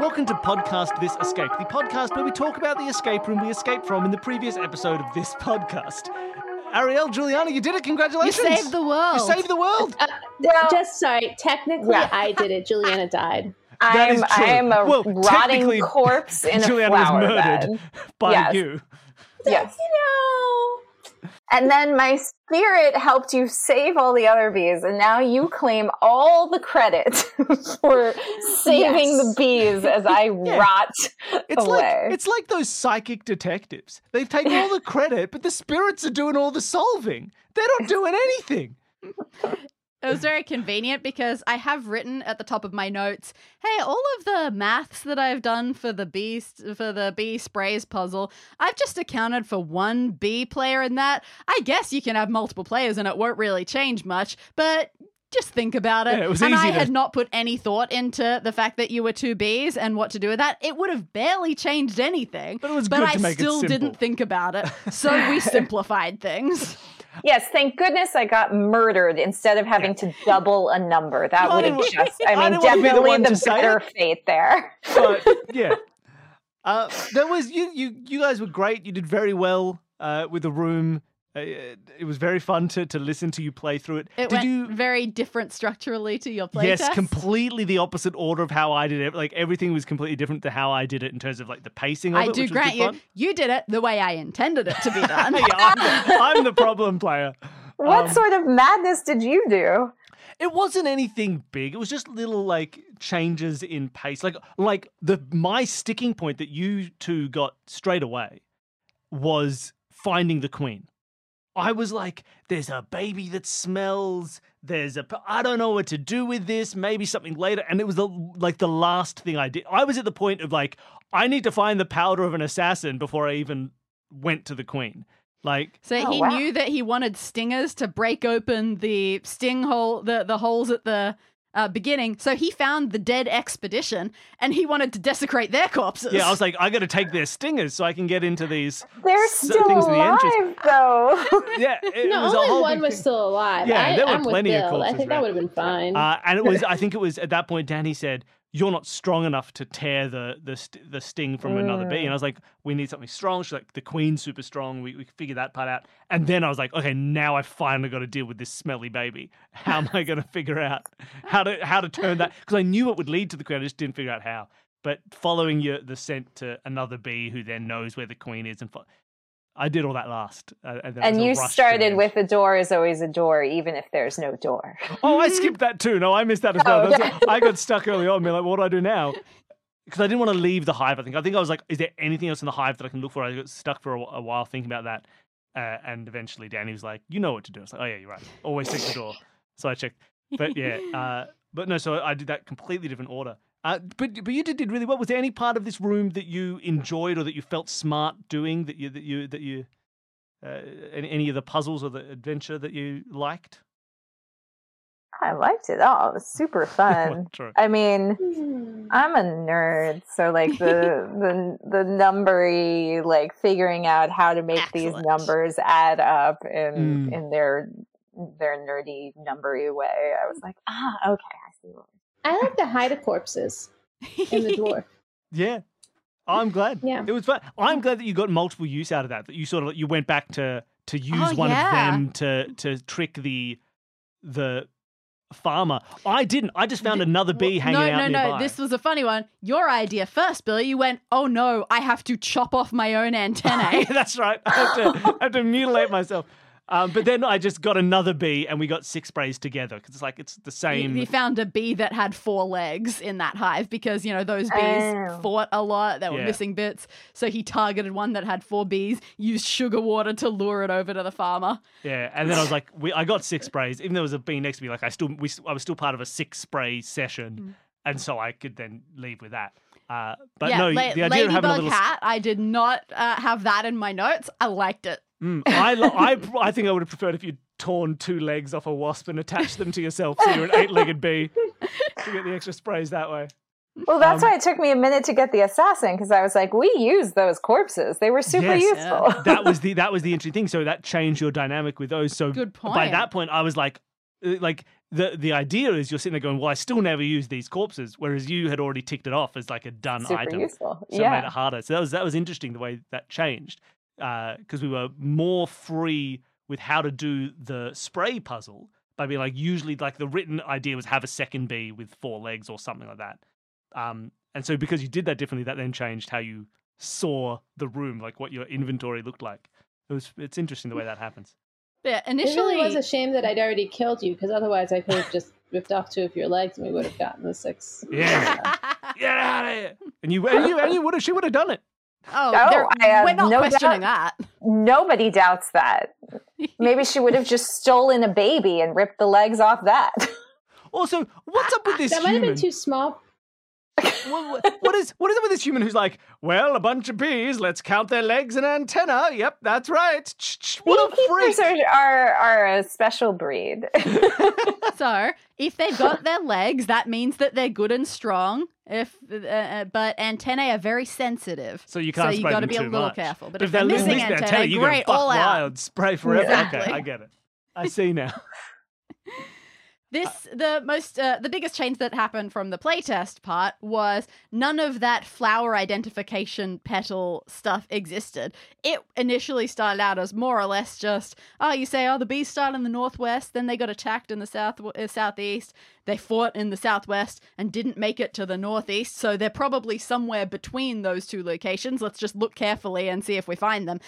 Welcome to podcast This Escape, the podcast where we talk about the escape room we escaped from in the previous episode of this podcast. Ariel, Juliana, you did it. Congratulations. You saved the world. Well, just sorry. Technically, yeah. I did it. Juliana died. I am a rotting corpse in Juliana a flower bed. Juliana was murdered by you. Yes. You know. And then my spirit helped you save all the other bees, and now you claim all the credit for saving the bees as I rot away. It's like those psychic detectives. They've taken all the credit, but the spirits are doing all the solving. They're not doing anything. It was very convenient because I have written at the top of my notes, hey, all of the maths that I've done for the bee sprays puzzle, I've just accounted for one bee player in that. I guess you can have multiple players and it won't really change much, but just think about it. Yeah, it was easy. I had not put any thought into the fact that you were two bees and what to do with that. It would have barely changed anything, but, it was good to make it simple. I still didn't think about it, so we simplified things. Yes, thank goodness I got murdered instead of having to double a number. That would have just, definitely the better fate there. But, yeah. There was, you guys were great. You did very well with the room. It was very fun to listen to you play through it. Very different structurally to your playtest. Yes, completely the opposite order of how I did it. Like everything was completely different to how I did it in terms of like the pacing of it. I do grant you did it the way I intended it to be done. Yeah, I'm the problem player. What sort of madness did you do? It wasn't anything big. It was just little like changes in pace. Like my sticking point that you two got straight away was finding the queen. I was like, there's a baby that smells, I don't know what to do with this, maybe something later. And it was the last thing I did. I was at the point of like, I need to find the powder of an assassin before I even went to the queen. He knew that he wanted stingers to break open the sting hole, the holes at the beginning. So he found the dead expedition and he wanted to desecrate their corpses. Yeah, I was like, I got to take their stingers so I can get into these. They're still things alive, in the though. Yeah, it was only one was still alive. Yeah, there were plenty of corpses. I think that would have been fine. And it was. I think it was at that point. Danny said, "You're not strong enough to tear the sting from another bee." And I was like, "We need something strong." She's like, "The queen's super strong. We figure that part out." And then I was like, "Okay, now I finally got to deal with this smelly baby. How am I going to figure out how to turn that?" Because I knew it would lead to the queen. I just didn't figure out how. But following the scent to another bee, who then knows where the queen is, and I did all that last. And you started with the door is always a door, even if there's no door. Oh, I skipped that too. No, I missed that as well. I got stuck early on. Being like, what do I do now? Because I didn't want to leave the hive, I think. I think I was like, is there anything else in the hive that I can look for? I got stuck for a while thinking about that. And eventually Danny was like, you know what to do. I was like, oh, yeah, you're right. Always check the door. So I checked. But yeah. But no, so I did that completely different order. But you did really well. Was there any part of this room that you enjoyed or that you felt smart doing any of the puzzles or the adventure that you liked? I liked it all. It was super fun. True. I mean, I'm a nerd, so like the numbery, like figuring out how to make these numbers add up in their nerdy numbery way. I was like, okay, I see what. I like to hide the corpses in the dwarf. Yeah. I'm glad. Yeah. It was fun. I'm glad that you got multiple use out of that, that you sort of you went back to use one of them to trick the farmer. I didn't. I just found another bee hanging out nearby. No. This was a funny one. Your idea first, Billy. You went, oh no, I have to chop off my own antennae. Yeah, that's right. I have to mutilate myself. But then I just got another bee and we got 6 sprays together because it's like it's the same. We found a bee that had 4 legs in that hive because, those bees fought a lot. They were missing bits. So he targeted one that had 4 bees, used sugar water to lure it over to the farmer. Yeah. And then I was like, I got 6 sprays. Even though there was a bee next to me, like I was still part of a 6 spray session. Mm. And so I could then leave with that. The idea of having a little... Ladybug hat, I did not have that in my notes. I liked it. I think I would have preferred if you'd torn 2 legs off a wasp and attached them to yourself so you're an 8-legged bee to get the extra sprays that way. Well, that's why it took me a minute to get the assassin because I was like, we used those corpses. They were super useful. That was the interesting thing. So that changed your dynamic with those. So good point. By that point, I was like, like the idea is you're sitting there going, well, I still never use these corpses, whereas you had already ticked it off as like a done super item. Useful. So yeah. It made it harder. So that was interesting the way that changed, because we were more free with how to do the spray puzzle by being like, usually like the written idea was have a second bee with four legs or something like that. And so because you did that differently, that then changed how you saw the room, like what your inventory looked like. It's interesting the way that happens. Yeah, initially it really was a shame that I'd already killed you, because otherwise I could have just ripped off two of your legs and we would have gotten the six. Yeah, get out of here! And you would have. She would have done it. Oh, we're not questioning that. Nobody doubts that. Maybe she would have just stolen a baby and ripped the legs off that. Also, what's up with this? That might have been too small. What is it with this human who's like, well, a bunch of bees, let's count their legs and antenna. Yep, that's right. What a freak. Beekeepers are a special breed. So if they've got their legs, that means that they're good and strong. But antennae are very sensitive. So you can't. So you got to be a little careful. But if they're missing antennae, you great all out. Wild spray forever. Exactly. Okay, I get it. I see now. The biggest change that happened from the playtest part was none of that flower identification petal stuff existed. It initially started out as more or less just, you say, the bees started in the northwest, then they got attacked in the southeast, they fought in the southwest and didn't make it to the northeast, so they're probably somewhere between those two locations. Let's just look carefully and see if we find them.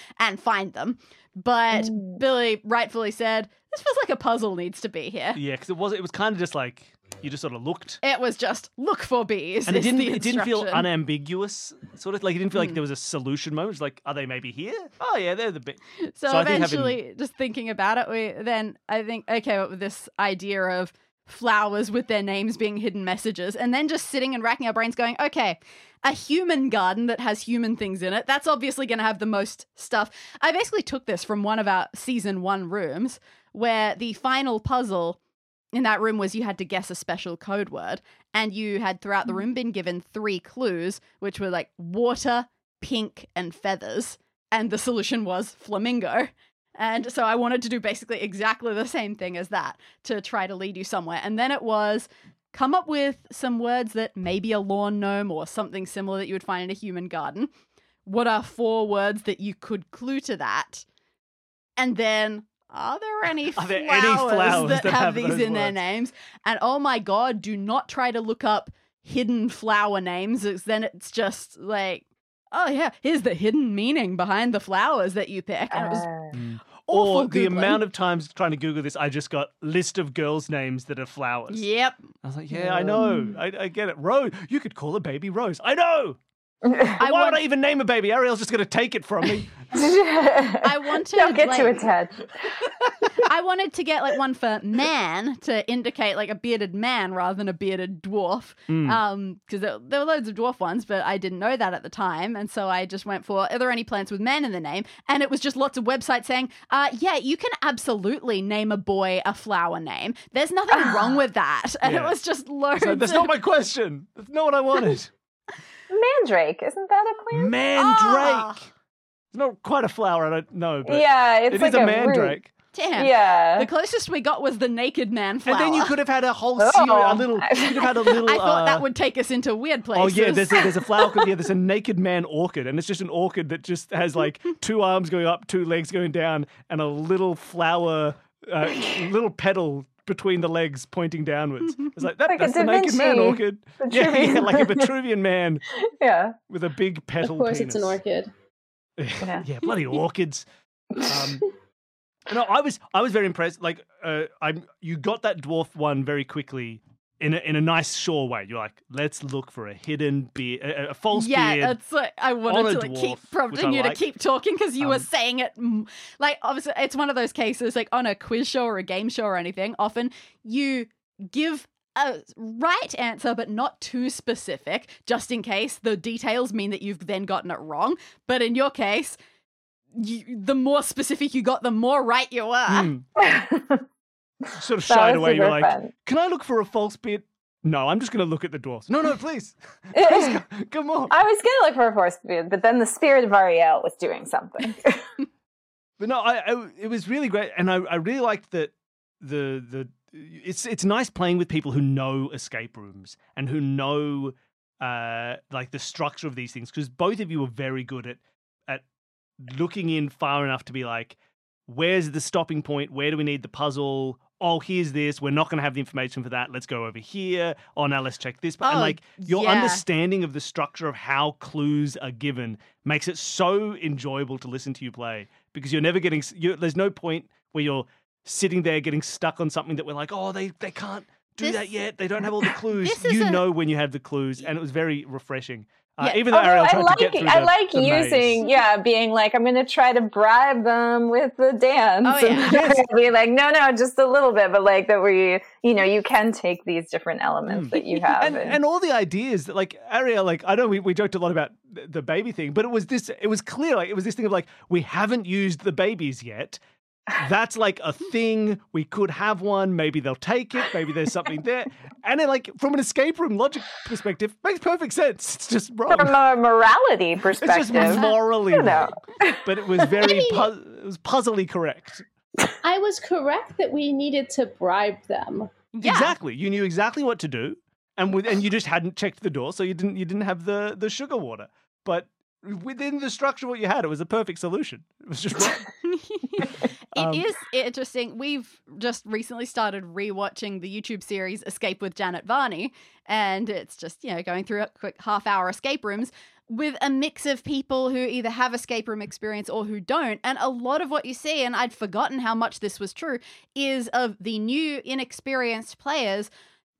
But ooh. Billy rightfully said, this feels like a puzzle needs to be here. Yeah, because it was kind of just like, you just sort of looked. It was just, look for bees. And it didn't feel unambiguous, sort of. Like, it didn't feel like there was a solution moment. It was like, are they maybe here? Oh, yeah, they're the bees. So eventually, just thinking about it, I came up with this idea of flowers with their names being hidden messages, and then just sitting and racking our brains going, okay, a human garden that has human things in it, that's obviously going to have the most stuff. I basically took this from one of our season one rooms, where the final puzzle in that room was you had to guess a special code word, and you had throughout the room been given three clues, which were like water, pink, and feathers, and the solution was flamingo. And so I wanted to do basically exactly the same thing as that to try to lead you somewhere. And then it was come up with some words that maybe a lawn gnome or something similar that you would find in a human garden. What are four words that you could clue to that? And then are there any flowers that have these in words? Their names? And oh my God, do not try to look up hidden flower names. Then it's just like, oh yeah, here's the hidden meaning behind the flowers that you pick. And it was awful. Or the amount of times trying to Google this, I just got list of girls' names that are flowers. Yep. I was like, yeah, I know. I get it. Rose. You could call a baby Rose. I know. Why would I even name a baby? Ariel's just going to take it from me. Don't get too attached. I wanted to get like one for man to indicate like a bearded man rather than a bearded dwarf, because there were loads of dwarf ones, but I didn't know that at the time, and so I just went for, are there any plants with man in the name? And it was just lots of websites saying, yeah, you can absolutely name a boy a flower name. There's nothing wrong with that. And it was just loads. So that's not my question. That's not what I wanted. Mandrake, isn't that a plant? Mandrake. It's not quite a flower, I don't know, but yeah, it's like is a mandrake. Root. Damn. Yeah. The closest we got was the naked man flower. And then you could have had a whole series, I thought that would take us into weird places. Oh yeah, there's a flower, there's a naked man orchid, and it's just an orchid that just has like two arms going up, two legs going down, and a little flower, little petal between the legs pointing downwards. It's like, that's the naked man orchid. Yeah, like a Vitruvian man. Yeah. With a big petal penis. Of course it's an orchid. Yeah, yeah, bloody orchids. No, I was very impressed. Like, you got that dwarf one very quickly in a nice sure way. You're like, let's look for a hidden beard, a false beard. Yeah, that's like I wanted to keep prompting you to keep talking because you were saying it. Like, obviously, it's one of those cases like on a quiz show or a game show or anything. Often you give a right answer, but not too specific, just in case the details mean that you've then gotten it wrong. But in your case, the more specific you got, the more right you were. Sort of shied away. You're like, can I look for a false beard? No, I'm just going to look at the dwarves. No, please. Please come on. I was going to look for a false beard, but then the spirit of Ariel was doing something. But no, it was really great. And I really liked that the it's nice playing with people who know escape rooms and who know like the structure of these things, because both of you are very good at looking in far enough to be like, where's the stopping point? Where do we need the puzzle? Oh, here's this. We're not going to have the information for that. Let's go over here. Oh, now let's check this. And like your understanding of the structure of how clues are given makes it so enjoyable to listen to you play, because you're never getting, there's no point where you're sitting there getting stuck on something that we're like, oh, they can't do that yet. They don't have all the clues. You know when you have the clues, and it was very refreshing. Even though Ariel tried to get through the maze. Being like, I'm going to try to bribe them with the dance. Oh, yeah. And be like, no, just a little bit. But like that we, you can take these different elements that you have. And all the ideas that like Ariel, like, I know we joked a lot about the baby thing, but it was clear. Like, it was this thing of like, we haven't used the babies yet. That's like a thing. We could have one. Maybe they'll take it. Maybe there's something there. And it, like, from an escape room logic perspective, makes perfect sense. It's just wrong. From a morality perspective, it's just morally wrong. But it was very it was puzzly correct. I was correct that we needed to bribe them. Yeah. Exactly. You knew exactly what to do, and you just hadn't checked the door, so you didn't have the sugar water, but. Within the structure of what you had, it was a perfect solution. It was just wrong. It is interesting. We've just recently started rewatching the YouTube series Escape with Janet Varney, and it's just, going through a quick half-hour escape rooms with a mix of people who either have escape room experience or who don't. And a lot of what you see, and I'd forgotten how much this was true, is of the new, inexperienced players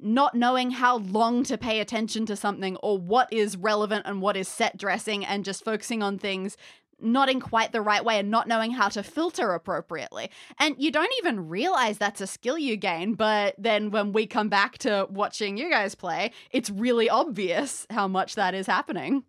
not knowing how long to pay attention to something or what is relevant and what is set dressing, and just focusing on things not in quite the right way and not knowing how to filter appropriately. And you don't even realize that's a skill you gain, but then when we come back to watching you guys play, it's really obvious how much that is happening.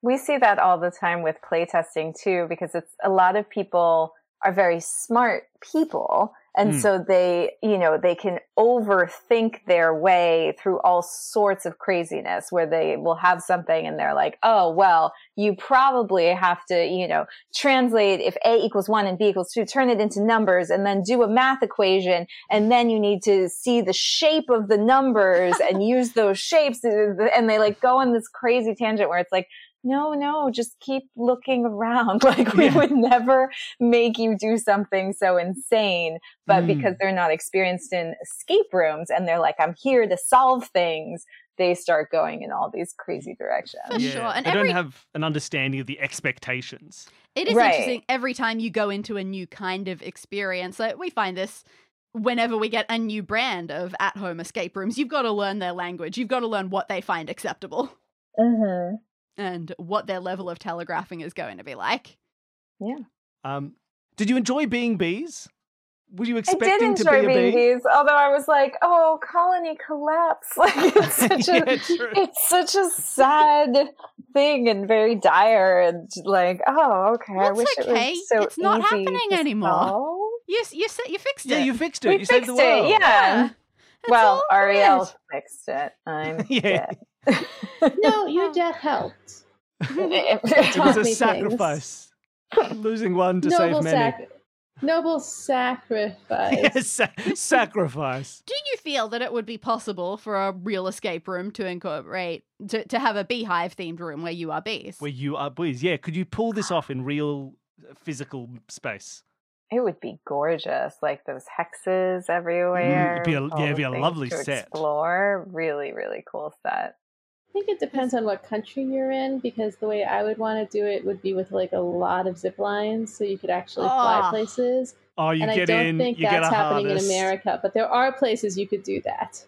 We see that all the time with playtesting too, because it's a lot of people are very smart people. And so they, they can overthink their way through all sorts of craziness, where they will have something and they're like, oh, well, you probably have to, translate if A equals 1 and B equals 2, turn it into numbers and then do a math equation. And then you need to see the shape of the numbers and use those shapes. And they like go on this crazy tangent where it's like, no, just keep looking around. Like we would never make you do something so insane, but because they're not experienced in escape rooms and they're like, I'm here to solve things, they start going in all these crazy directions. For sure. And they don't have an understanding of the expectations. It is interesting every time you go into a new kind of experience. Like we find this whenever we get a new brand of at-home escape rooms, you've got to learn their language. You've got to learn what they find acceptable. Mm-hmm. And what their level of telegraphing is going to be like. Yeah. Did you enjoy being bees? Were you expecting to be a bee? I did enjoy being bees, although I was like, oh, colony collapse. Like it's such it's such a sad thing and very dire, and like, oh, okay. I wish it was so it's not easy happening anymore. You fixed it. Yeah, you fixed it. You saved the world. Yeah. Well, Ariel fixed it. I'm dead. No, your dad helped. It was a sacrifice. Losing one to save many. Noble sacrifice. Yes, sacrifice. Do you feel that it would be possible for a real escape room to incorporate, to have a beehive-themed room where you are bees? Where you are bees, yeah. Could you pull this off in real physical space? It would be gorgeous, like those hexes everywhere. It'd be a lovely set. Explore. Really, really cool set. I think it depends on what country you're in, because the way I would want to do it would be with like a lot of zip lines, so you could actually fly places. Oh, you and get in. I don't think that's happening in America, but there are places you could do that.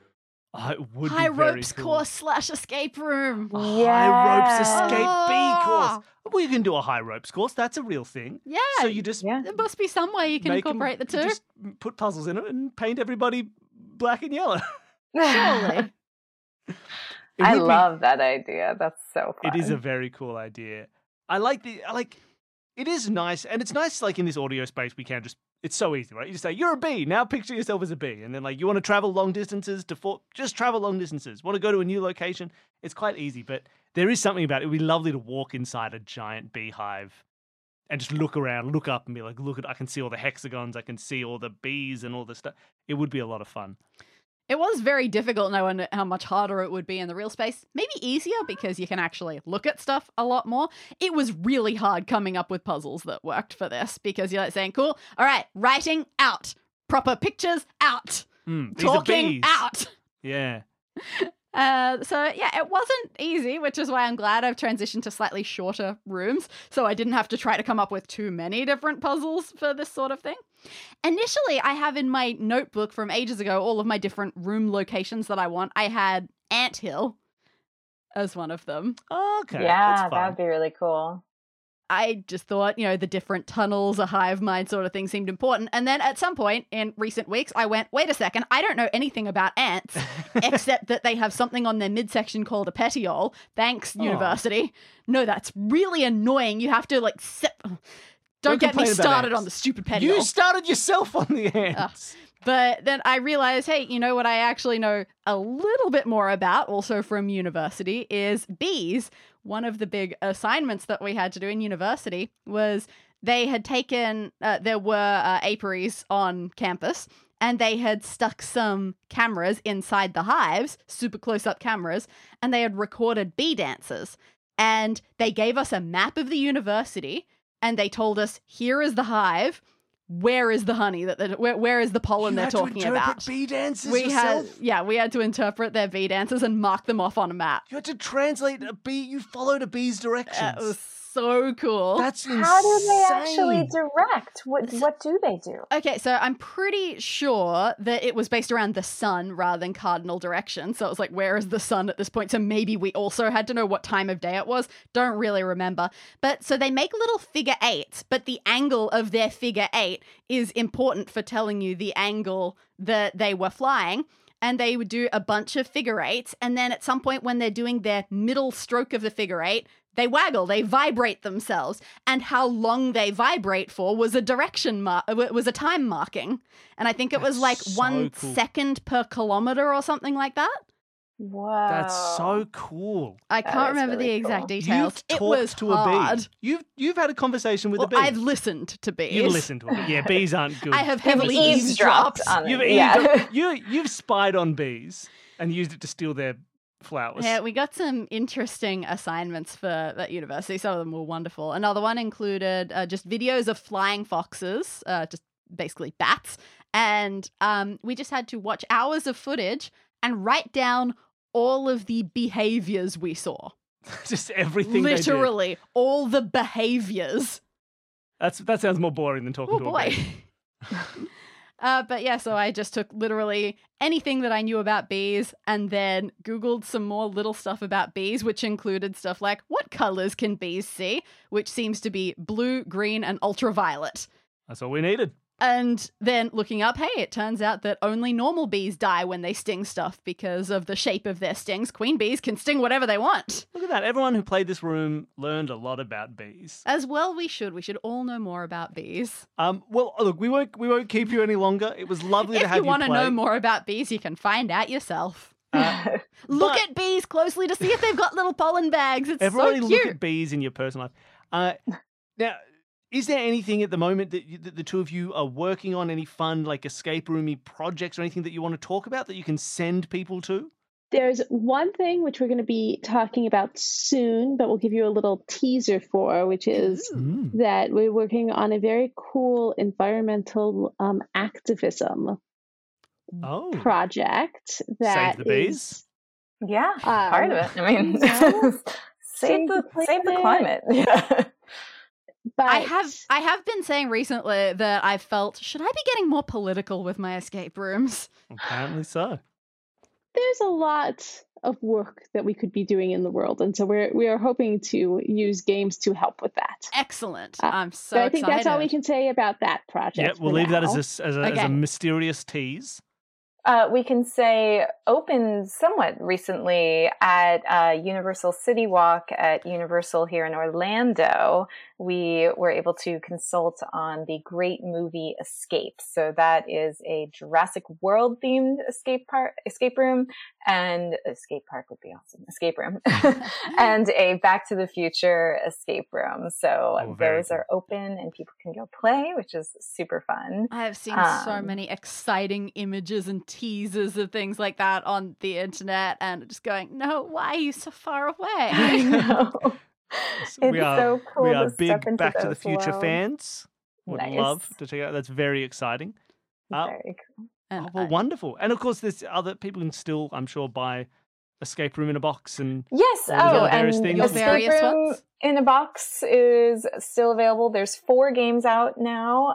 Oh, it would High be very ropes cool. course slash escape room. Yeah. High ropes escape bee course. Well, you can do a high ropes course. That's a real thing. Yeah. So you just there must be some way you can incorporate the two. Just put puzzles in it and paint everybody black and yellow. Surely. I love that idea. That's so fun. It is a very cool idea. It is nice, and it's nice. Like in this audio space, we can just. It's so easy, right? You just say, you're a bee. Now picture yourself as a bee. And then like, you want to travel long distances just travel long distances. Want to go to a new location? It's quite easy, but there is something about it. It would be lovely to walk inside a giant beehive and just look around, look up and be like, look at, I can see all the hexagons, I can see all the bees and all the stuff. It would be a lot of fun. It was very difficult, and I wonder how much harder it would be in the real space. Maybe easier because you can actually look at stuff a lot more. It was really hard coming up with puzzles that worked for this because you're like saying, cool, all right, writing out, proper pictures out, talking out. Yeah. So yeah, it wasn't easy, which is why I'm glad I've transitioned to slightly shorter rooms, so I didn't have to try to come up with too many different puzzles for this sort of thing. Initially, I have in my notebook from ages ago all of my different room locations that I want. I had Anthill as one of them. Okay. Yeah, that'd be really cool. I just thought, you know, the different tunnels, a hive mind sort of thing seemed important. And then at some point in recent weeks, I went, wait a second, I don't know anything about ants, except that they have something on their midsection called a petiole. Thanks, university. No, that's really annoying. You have to like, don't get me started on the stupid petiole. You started yourself on the ants. But then I realized, hey, you know what I actually know a little bit more about, also from university, is bees. One of the big assignments that we had to do in university was they had taken, there were apiaries on campus, and they had stuck some cameras inside the hives, super close-up cameras, and they had recorded bee dances. And they gave us a map of the university, and they told us, here is the hive, where is the honey? Where is the pollen they're talking about? You had to interpret bee dances yourself? Yeah, we had to interpret their bee dances and mark them off on a map. You had to translate a bee. You followed a bee's directions. That was so cool. That's insane. How do they actually direct? What do they do? Okay, so I'm pretty sure that it was based around the sun rather than cardinal direction. So it was like, where is the sun at this point? So maybe we also had to know what time of day it was. Don't really remember. But so they make little figure eights, but the angle of their figure eight is important for telling you the angle that they were flying. And they would do a bunch of figure eights. And then at some point when they're doing their middle stroke of the figure eight, they waggle, they vibrate themselves, and how long they vibrate for was a direction mark, was a time marking, and I think it was like 1 second per kilometer or something like that. Wow, that's so cool! I can't remember the exact details. It was hard. You've had a conversation with a bee. I've listened to bees. You've listened to a bee. Yeah, bees aren't good. I have heavily eavesdropped on them. You've spied on bees and used it to steal their flowers. Yeah, we got some interesting assignments for that university. Some of them were wonderful. Another one included just videos of flying foxes, just basically bats. And we just had to watch hours of footage and write down all of the behaviors we saw. Just everything they did. Literally, all the behaviors. That sounds more boring than talking to a baby. But yeah, so I just took literally anything that I knew about bees and then Googled some more little stuff about bees, which included stuff like, what colors can bees see? Which seems to be blue, green, and ultraviolet. That's all we needed. And then looking up, hey, it turns out that only normal bees die when they sting stuff because of the shape of their stings. Queen bees can sting whatever they want. Look at that. Everyone who played this room learned a lot about bees. As well we should. We should all know more about bees. Well, look, we won't keep you any longer. It was lovely to have you play. If you want to know more about bees, you can find out yourself. Look at bees closely to see if they've got little pollen bags. It's so cute. Everybody look at bees in your personal life. Now... is there anything at the moment that the two of you are working on, any fun, like escape roomy projects or anything that you want to talk about that you can send people to? There's one thing which we're going to be talking about soon, but we'll give you a little teaser for, which is that we're working on a very cool environmental activism project. That save the bees? Yeah, part of it. I mean, save the climate. Yeah. But I have been saying recently that I felt, should I be getting more political with my escape rooms? Apparently so. There's a lot of work that we could be doing in the world, and so we are hoping to use games to help with that. Excellent. I'm so excited. I think that's all we can say about that project. Yeah, we'll leave that as a mysterious tease. We can say opened somewhat recently at Universal CityWalk at Universal here in Orlando. We were able to consult on the Great Movie Escape. So that is a Jurassic World themed escape room and escape park would be awesome. Escape room and a Back to the Future escape room. So those are open and people can go play, which is super fun. I have seen so many exciting images and teasers of things like that on the internet, and just going, no, why are you so far away? I know. We are big Back to the Future fans. Would love to check out. That's very exciting. Very cool. Wonderful. And of course, there's other people can still, I'm sure, buy Escape Room in a Box and various things. In a Box is still available. There's 4 games out now,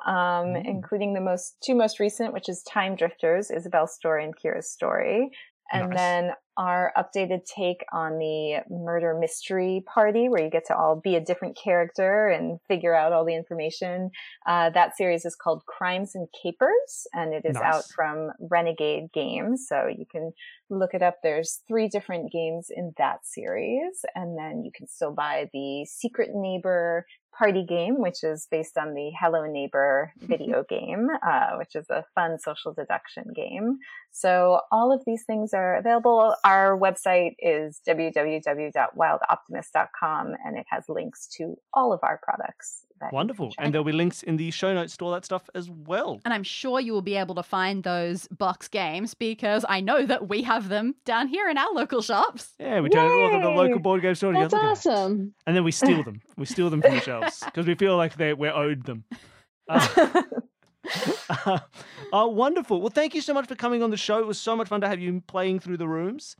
including the two most recent, which is Time Drifters, Isabelle's Story, and Kira's Story. And then our updated take on the murder mystery party, where you get to all be a different character and figure out all the information. That series is called Crimes and Capers, and it is out from Renegade Games. So you can look it up. There's 3 different games in that series. And then you can still buy the Secret Neighbor party game, which is based on the Hello Neighbor video game, which is a fun social deduction game. So all of these things are available. Our website is www.wildoptimist.com, and it has links to all of our products. Wonderful. And there'll be links in the show notes to all that stuff as well. And I'm sure you will be able to find those box games, because I know that we have them down here in our local shops. Yeah, we do them at the local board game store. That's awesome. And then we steal them. We steal them from the shelves because we feel like we're owed them. Oh, wonderful. Well, thank you so much for coming on the show. It was so much fun to have you playing through the rooms.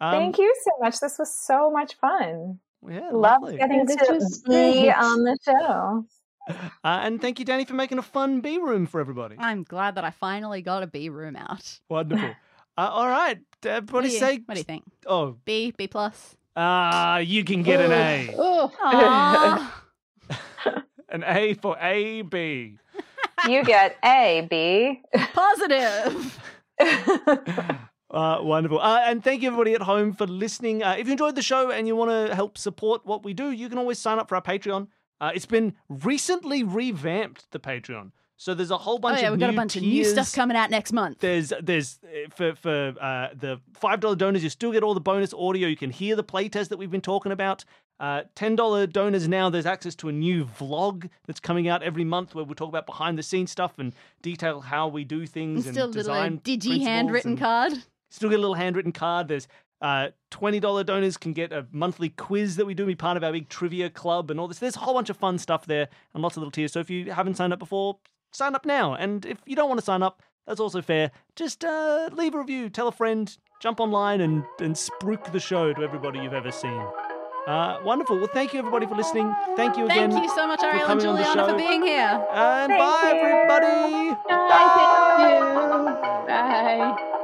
Thank you so much. This was so much fun. Yeah, lovely. Getting to be on the show. And thank you, Danny, for making a fun B room for everybody. I'm glad that I finally got a B room out. Wonderful. All right. What do you think? Oh, B plus. You can get an A. An A for A, B. You get A, B. Positive. Wonderful. And thank you, everybody at home, for listening. If you enjoyed the show and you want to help support what we do, you can always sign up for our Patreon. It's been recently revamped, the Patreon. So there's a whole bunch of new tiers. We've got a bunch of new stuff coming out next month. There's for the $5 donors, you still get all the bonus audio. You can hear the playtest that we've been talking about. $10 donors now, there's access to a new vlog that's coming out every month where we'll talk about behind-the-scenes stuff and detail how we do things and design principles. Still a little digi handwritten card. Still get a little handwritten card. There's $20 donors can get a monthly quiz that we do, be part of our big trivia club and all this. There's a whole bunch of fun stuff there and lots of little tiers. So if you haven't signed up before, sign up now. And if you don't want to sign up, that's also fair. Just leave a review, tell a friend, jump online and spruik the show to everybody you've ever seen. Wonderful. Well, thank you, everybody, for listening. Thank you again. Thank you so much, Ariel and Juliana, for being here. And bye, everybody. Bye. Bye.